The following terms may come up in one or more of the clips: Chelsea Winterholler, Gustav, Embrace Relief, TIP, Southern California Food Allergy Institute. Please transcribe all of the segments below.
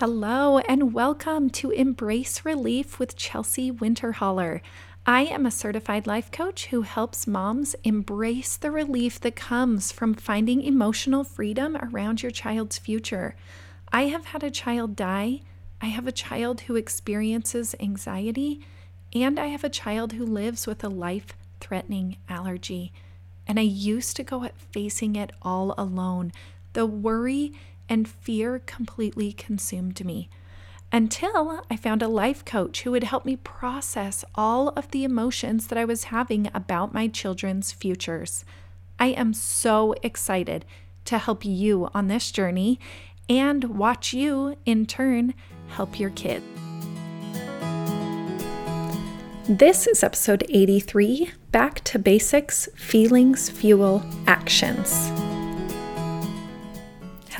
Hello and welcome to Embrace Relief with Chelsea Winterholler. I am a certified life coach who helps moms embrace the relief that comes from finding emotional freedom around your child's future. I have had a child die, I have a child who experiences anxiety, and I have a child who lives with a life-threatening allergy. And I used to go at facing it all alone. The worry and fear completely consumed me until I found a life coach who would help me process all of the emotions that I was having about my children's futures. I am so excited to help you on this journey and watch you, in turn, help your kids. This is episode 83, Back to Basics, Feelings Fuel Actions.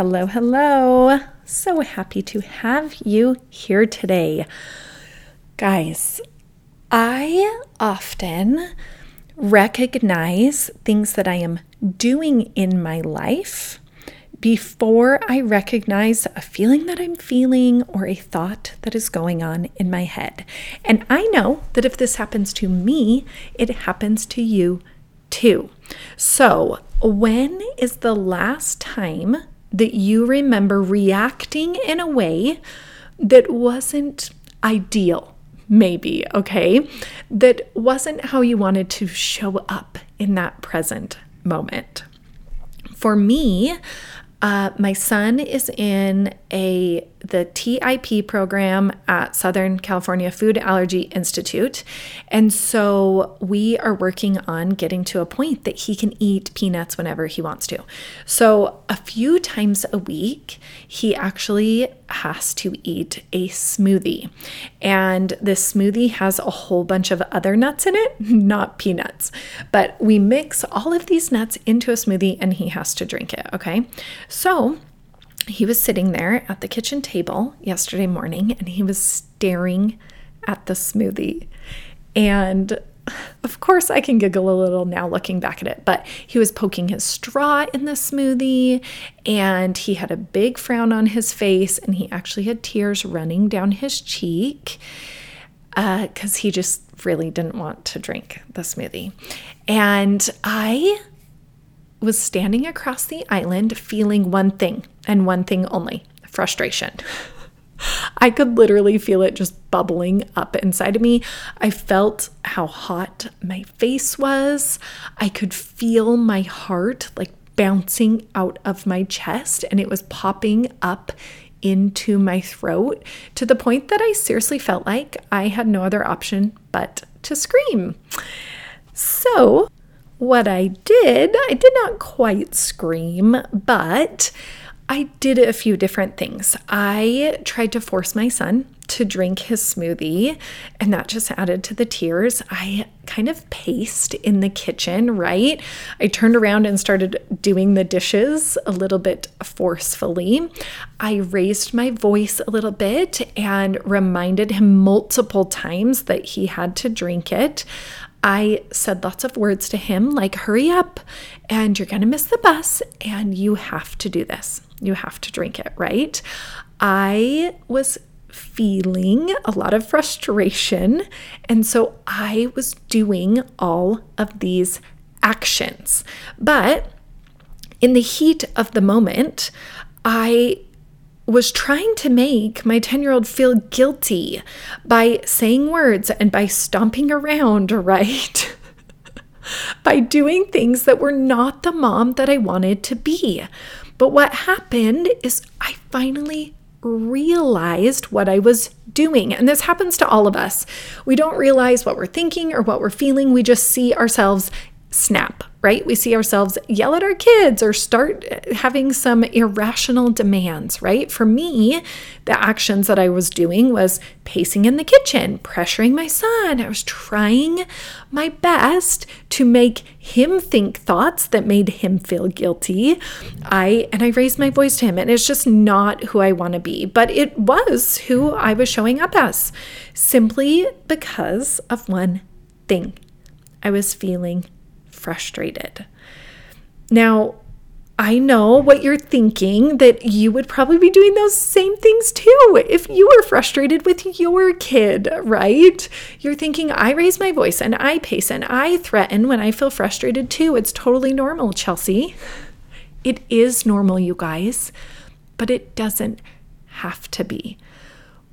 Hello. So happy to have you here today. Guys, I often recognize things that I am doing in my life before I recognize a feeling that I'm feeling or a thought that is going on in my head. And I know that if this happens to me, it happens to you too. So when is the last time that you remember reacting in a way that wasn't ideal, maybe, okay? That wasn't how you wanted to show up in that present moment. For me, my son is in the TIP program at Southern California Food Allergy Institute. And so we are working on getting to a point that he can eat peanuts whenever he wants to. So a few times a week, he actually has to eat a smoothie. And this smoothie has a whole bunch of other nuts in it, not peanuts. But we mix all of these nuts into a smoothie and he has to drink it, okay? So he was sitting there at the kitchen table yesterday morning and he was staring at the smoothie. And of course I can giggle a little now looking back at it, but he was poking his straw in the smoothie and he had a big frown on his face and he actually had tears running down his cheek because he just really didn't want to drink the smoothie. And I was standing across the island feeling one thing and one thing only, frustration. I could literally feel it just bubbling up inside of me. I felt how hot my face was. I could feel my heart like bouncing out of my chest and it was popping up into my throat to the point that I seriously felt like I had no other option but to scream. So what I did not quite scream, but I did a few different things. I tried to force my son to drink his smoothie, and that just added to the tears. I kind of paced in the kitchen, right? I turned around and started doing the dishes a little bit forcefully. I raised my voice a little bit and reminded him multiple times that he had to drink it. I said lots of words to him like, hurry up, and you're going to miss the bus, and you have to do this. You have to drink it, right? I was feeling a lot of frustration, and so I was doing all of these actions. But in the heat of the moment, I was trying to make my 10-year-old feel guilty by saying words and by stomping around, right? By doing things that were not the mom that I wanted to be. But what happened is I finally realized what I was doing. And this happens to all of us. We don't realize what we're thinking or what we're feeling. We just see ourselves snap, right? We see ourselves yell at our kids or start having some irrational demands, right? For me, the actions that I was doing was pacing in the kitchen, pressuring my son. I was trying my best to make him think thoughts that made him feel guilty. I raised my voice to him, and it's just not who I want to be, but it was who I was showing up as simply because of one thing. I was feeling frustrated. Now, I know what you're thinking, that you would probably be doing those same things too if you were frustrated with your kid, right? You're thinking, I raise my voice and I pace and I threaten when I feel frustrated too. It's totally normal, Chelsea. It is normal, you guys, but it doesn't have to be.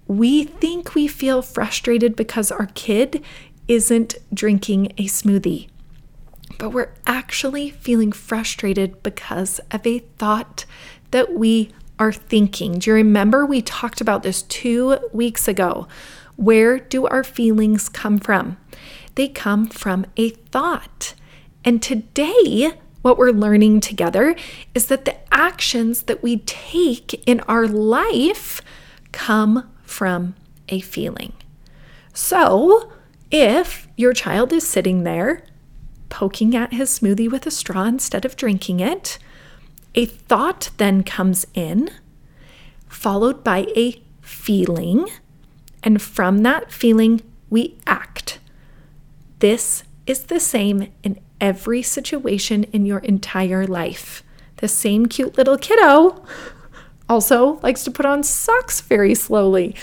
We think we feel frustrated because our kid isn't drinking a smoothie, but we're actually feeling frustrated because of a thought that we are thinking. Do you remember we talked about this 2 weeks ago? Where do our feelings come from? They come from a thought. And today, what we're learning together is that the actions that we take in our life come from a feeling. So if your child is sitting there poking at his smoothie with a straw instead of drinking it, a thought then comes in, followed by a feeling, and from that feeling, we act. This is the same in every situation in your entire life. The same cute little kiddo also likes to put on socks very slowly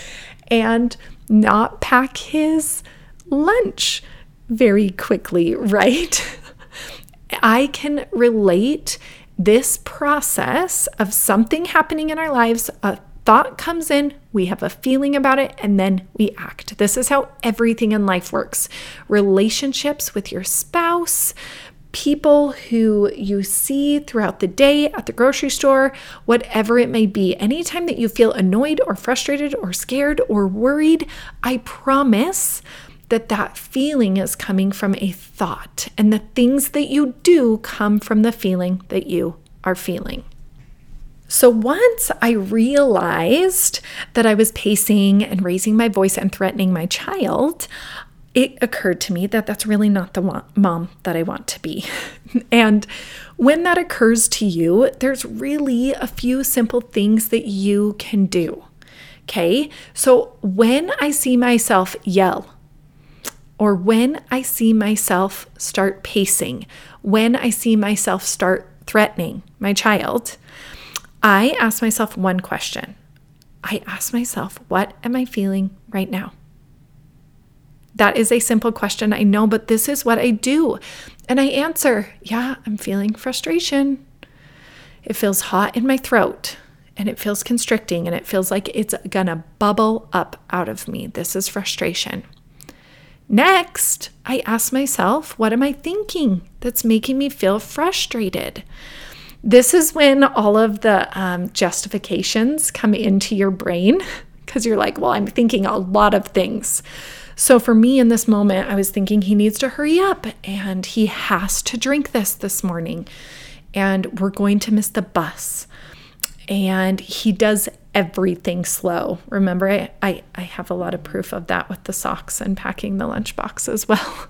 and not pack his lunch very quickly, right? I can relate this process of something happening in our lives. A thought comes in, we have a feeling about it, and then we act. This is how everything in life works. Relationships with your spouse, people who you see throughout the day at the grocery store, whatever it may be. Anytime that you feel annoyed or frustrated or scared or worried, I promise that feeling is coming from a thought, and the things that you do come from the feeling that you are feeling. So once I realized that I was pacing and raising my voice and threatening my child, it occurred to me that that's really not the mom that I want to be. And when that occurs to you, there's really a few simple things that you can do. Okay, so when I see myself yell, or when I see myself start pacing, when I see myself start threatening my child, I ask myself one question. I ask myself, what am I feeling right now? That is a simple question, I know, but this is what I do. And I answer, yeah, I'm feeling frustration. It feels hot in my throat, and it feels constricting, and it feels like it's gonna bubble up out of me. This is frustration. Next, I ask myself, what am I thinking that's making me feel frustrated? This is when all of the justifications come into your brain, because you're like, well, I'm thinking a lot of things. So for me in this moment, I was thinking he needs to hurry up and he has to drink this morning and we're going to miss the bus. And he does everything slow. Remember, I have a lot of proof of that with the socks and packing the lunchbox as well.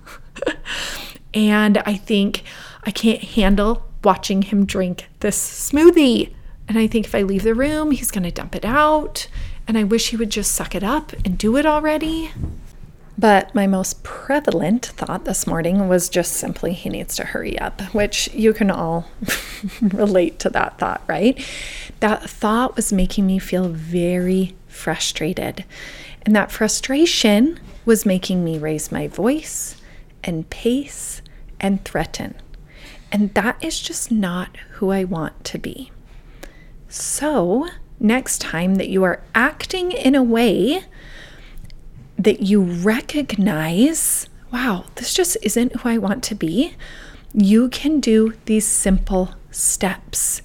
And I think I can't handle watching him drink this smoothie. And I think if I leave the room, he's going to dump it out. And I wish he would just suck it up and do it already. But my most prevalent thought this morning was just simply he needs to hurry up, which you can all relate to that thought, right? That thought was making me feel very frustrated. And that frustration was making me raise my voice and pace and threaten. And that is just not who I want to be. So next time that you are acting in a way that you recognize, wow, this just isn't who I want to be, you can do these simple steps.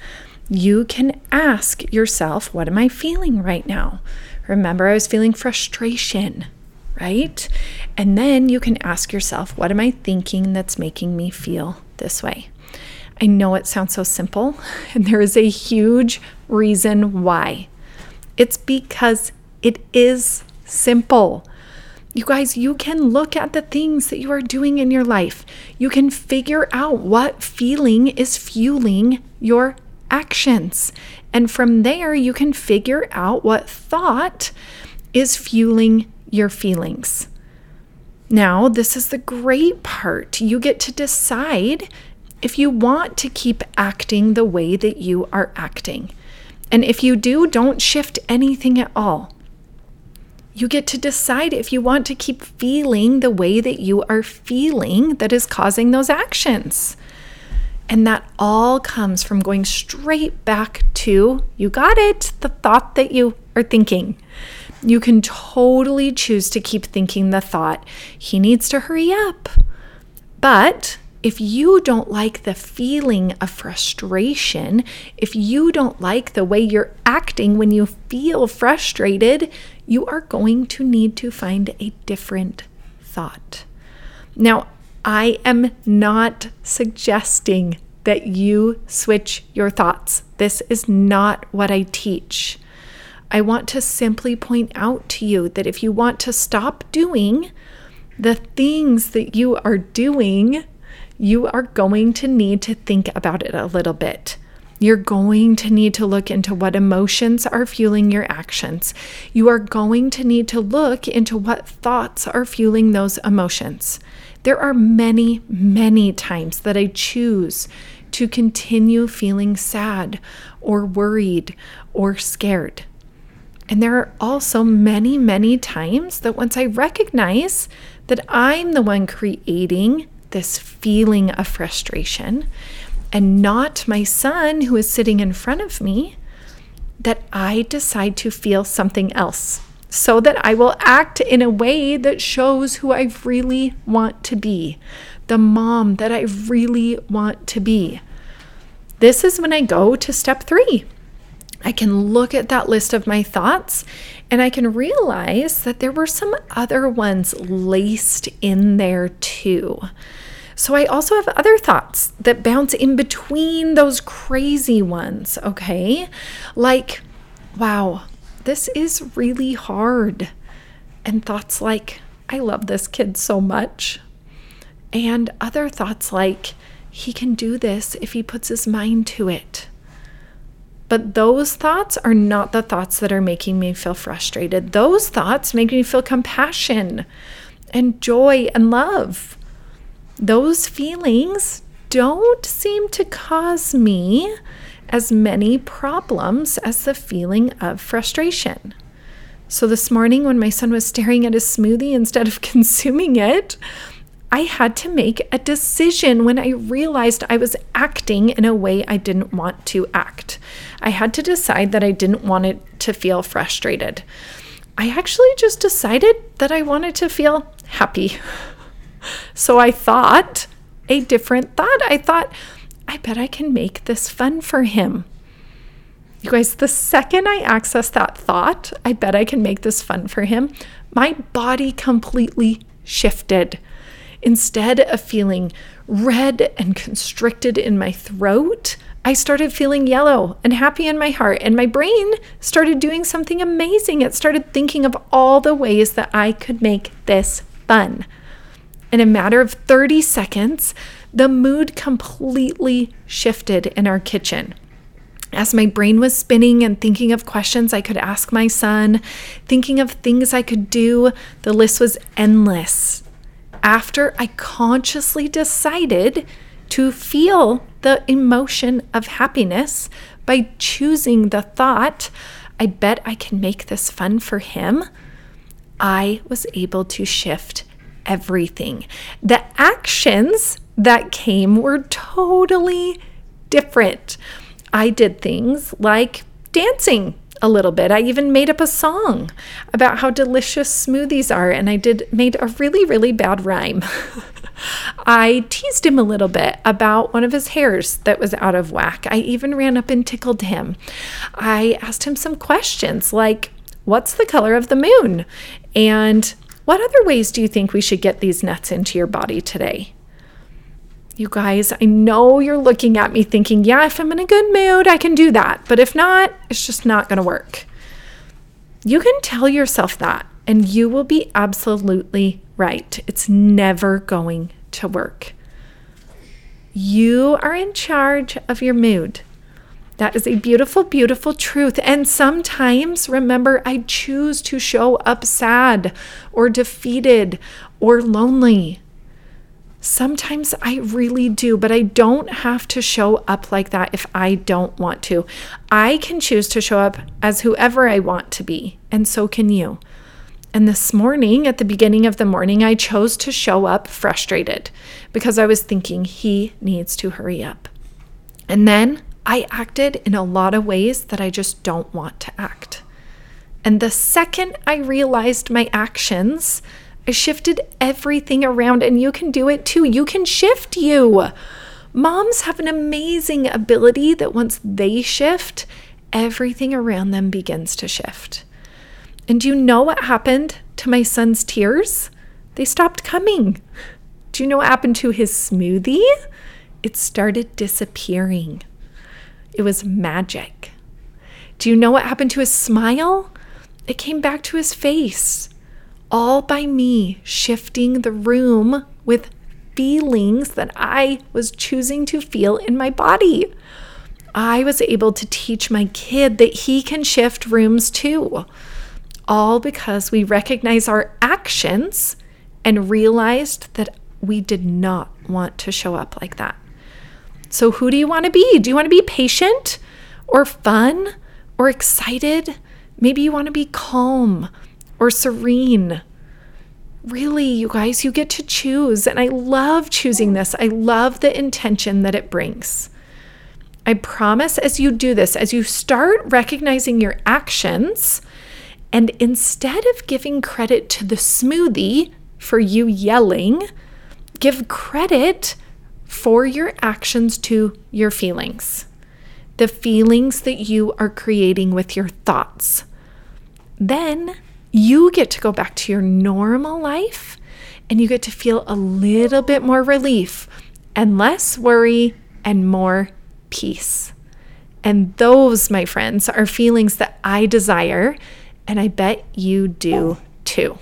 You can ask yourself, what am I feeling right now? Remember, I was feeling frustration, right? And then you can ask yourself, what am I thinking that's making me feel this way? I know it sounds so simple, and there is a huge reason why. It's because it is simple. You guys, you can look at the things that you are doing in your life. You can figure out what feeling is fueling your actions. And from there, you can figure out what thought is fueling your feelings. Now, this is the great part. You get to decide if you want to keep acting the way that you are acting. And if you do, don't shift anything at all. You get to decide if you want to keep feeling the way that you are feeling that is causing those actions. And that all comes from going straight back to, you got it, the thought that you are thinking. You can totally choose to keep thinking the thought, he needs to hurry up. But if you don't like the feeling of frustration, if you don't like the way you're acting when you feel frustrated, you are going to need to find a different thought. Now, I am not suggesting that you switch your thoughts. This is not what I teach. I want to simply point out to you that if you want to stop doing the things that you are doing, you are going to need to think about it a little bit. You're going to need to look into what emotions are fueling your actions. You are going to need to look into what thoughts are fueling those emotions. There are many, many times that I choose to continue feeling sad or worried or scared. And there are also many, many times that once I recognize that I'm the one creating this feeling of frustration and not my son who is sitting in front of me, that I decide to feel something else so that I will act in a way that shows who I really want to be, the mom that I really want to be. This is when I go to step 3. I can look at that list of my thoughts and I can realize that there were some other ones laced in there too. So I also have other thoughts that bounce in between those crazy ones, okay? Like, wow, this is really hard. And thoughts like, I love this kid so much. And other thoughts like, he can do this if he puts his mind to it. But those thoughts are not the thoughts that are making me feel frustrated. Those thoughts make me feel compassion and joy and love. Those feelings don't seem to cause me as many problems as the feeling of frustration. So this morning when my son was staring at his smoothie instead of consuming it, I had to make a decision when I realized I was acting in a way I didn't want to act. I had to decide that I didn't want it to feel frustrated. I actually just decided that I wanted to feel happy. So I thought a different thought. I thought, I bet I can make this fun for him. You guys, the second I accessed that thought, I bet I can make this fun for him, my body completely shifted. Instead of feeling red and constricted in my throat, I started feeling yellow and happy in my heart, and my brain started doing something amazing. It started thinking of all the ways that I could make this fun. In a matter of 30 seconds, the mood completely shifted in our kitchen. As my brain was spinning and thinking of questions I could ask my son, thinking of things I could do, the list was endless. After I consciously decided to feel the emotion of happiness by choosing the thought, I bet I can make this fun for him, I was able to shift everything. The actions that came were totally different. I did things like dancing a little bit. I even made up a song about how delicious smoothies are, and I made a really, really bad rhyme. I teased him a little bit about one of his hairs that was out of whack. I even ran up and tickled him. I asked him some questions like, what's the color of the moon? And what other ways do you think we should get these nuts into your body today? You guys, I know you're looking at me thinking, yeah, if I'm in a good mood, I can do that. But if not, it's just not going to work. You can tell yourself that, and you will be absolutely right. It's never going to work. You are in charge of your mood. That is a beautiful, beautiful truth. And sometimes, remember, I choose to show up sad or defeated or lonely. Sometimes I really do, but I don't have to show up like that if I don't want to. I can choose to show up as whoever I want to be, and so can you. And this morning, at the beginning of the morning, I chose to show up frustrated because I was thinking he needs to hurry up. And then I acted in a lot of ways that I just don't want to act. And the second I realized my actions, I shifted everything around, and you can do it too. You can shift you. Moms have an amazing ability that once they shift, everything around them begins to shift. And do you know what happened to my son's tears? They stopped coming. Do you know what happened to his smoothie? It started disappearing. It was magic. Do you know what happened to his smile? It came back to his face. All by me shifting the room with feelings that I was choosing to feel in my body. I was able to teach my kid that he can shift rooms too. All because we recognize our actions and realized that we did not want to show up like that. So who do you want to be? Do you want to be patient or fun or excited? Maybe you want to be calm or serene. Really, you guys, you get to choose. And I love choosing this. I love the intention that it brings. I promise as you do this, as you start recognizing your actions, and instead of giving credit to the smoothie for you yelling, give credit for your actions to your feelings, the feelings that you are creating with your thoughts. Then you get to go back to your normal life, and you get to feel a little bit more relief and less worry and more peace. And those, my friends, are feelings that I desire, and I bet you do too.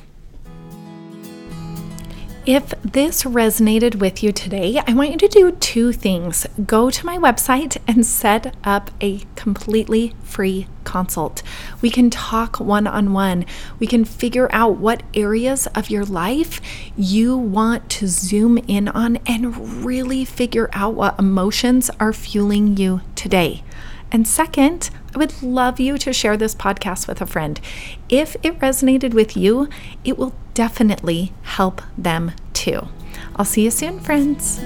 If this resonated with you today, I want you to do two things. Go to my website and set up a completely free consult. We can talk one-on-one. We can figure out what areas of your life you want to zoom in on and really figure out what emotions are fueling you today. And second, I would love you to share this podcast with a friend. If it resonated with you, it will definitely help them too. I'll see you soon, friends.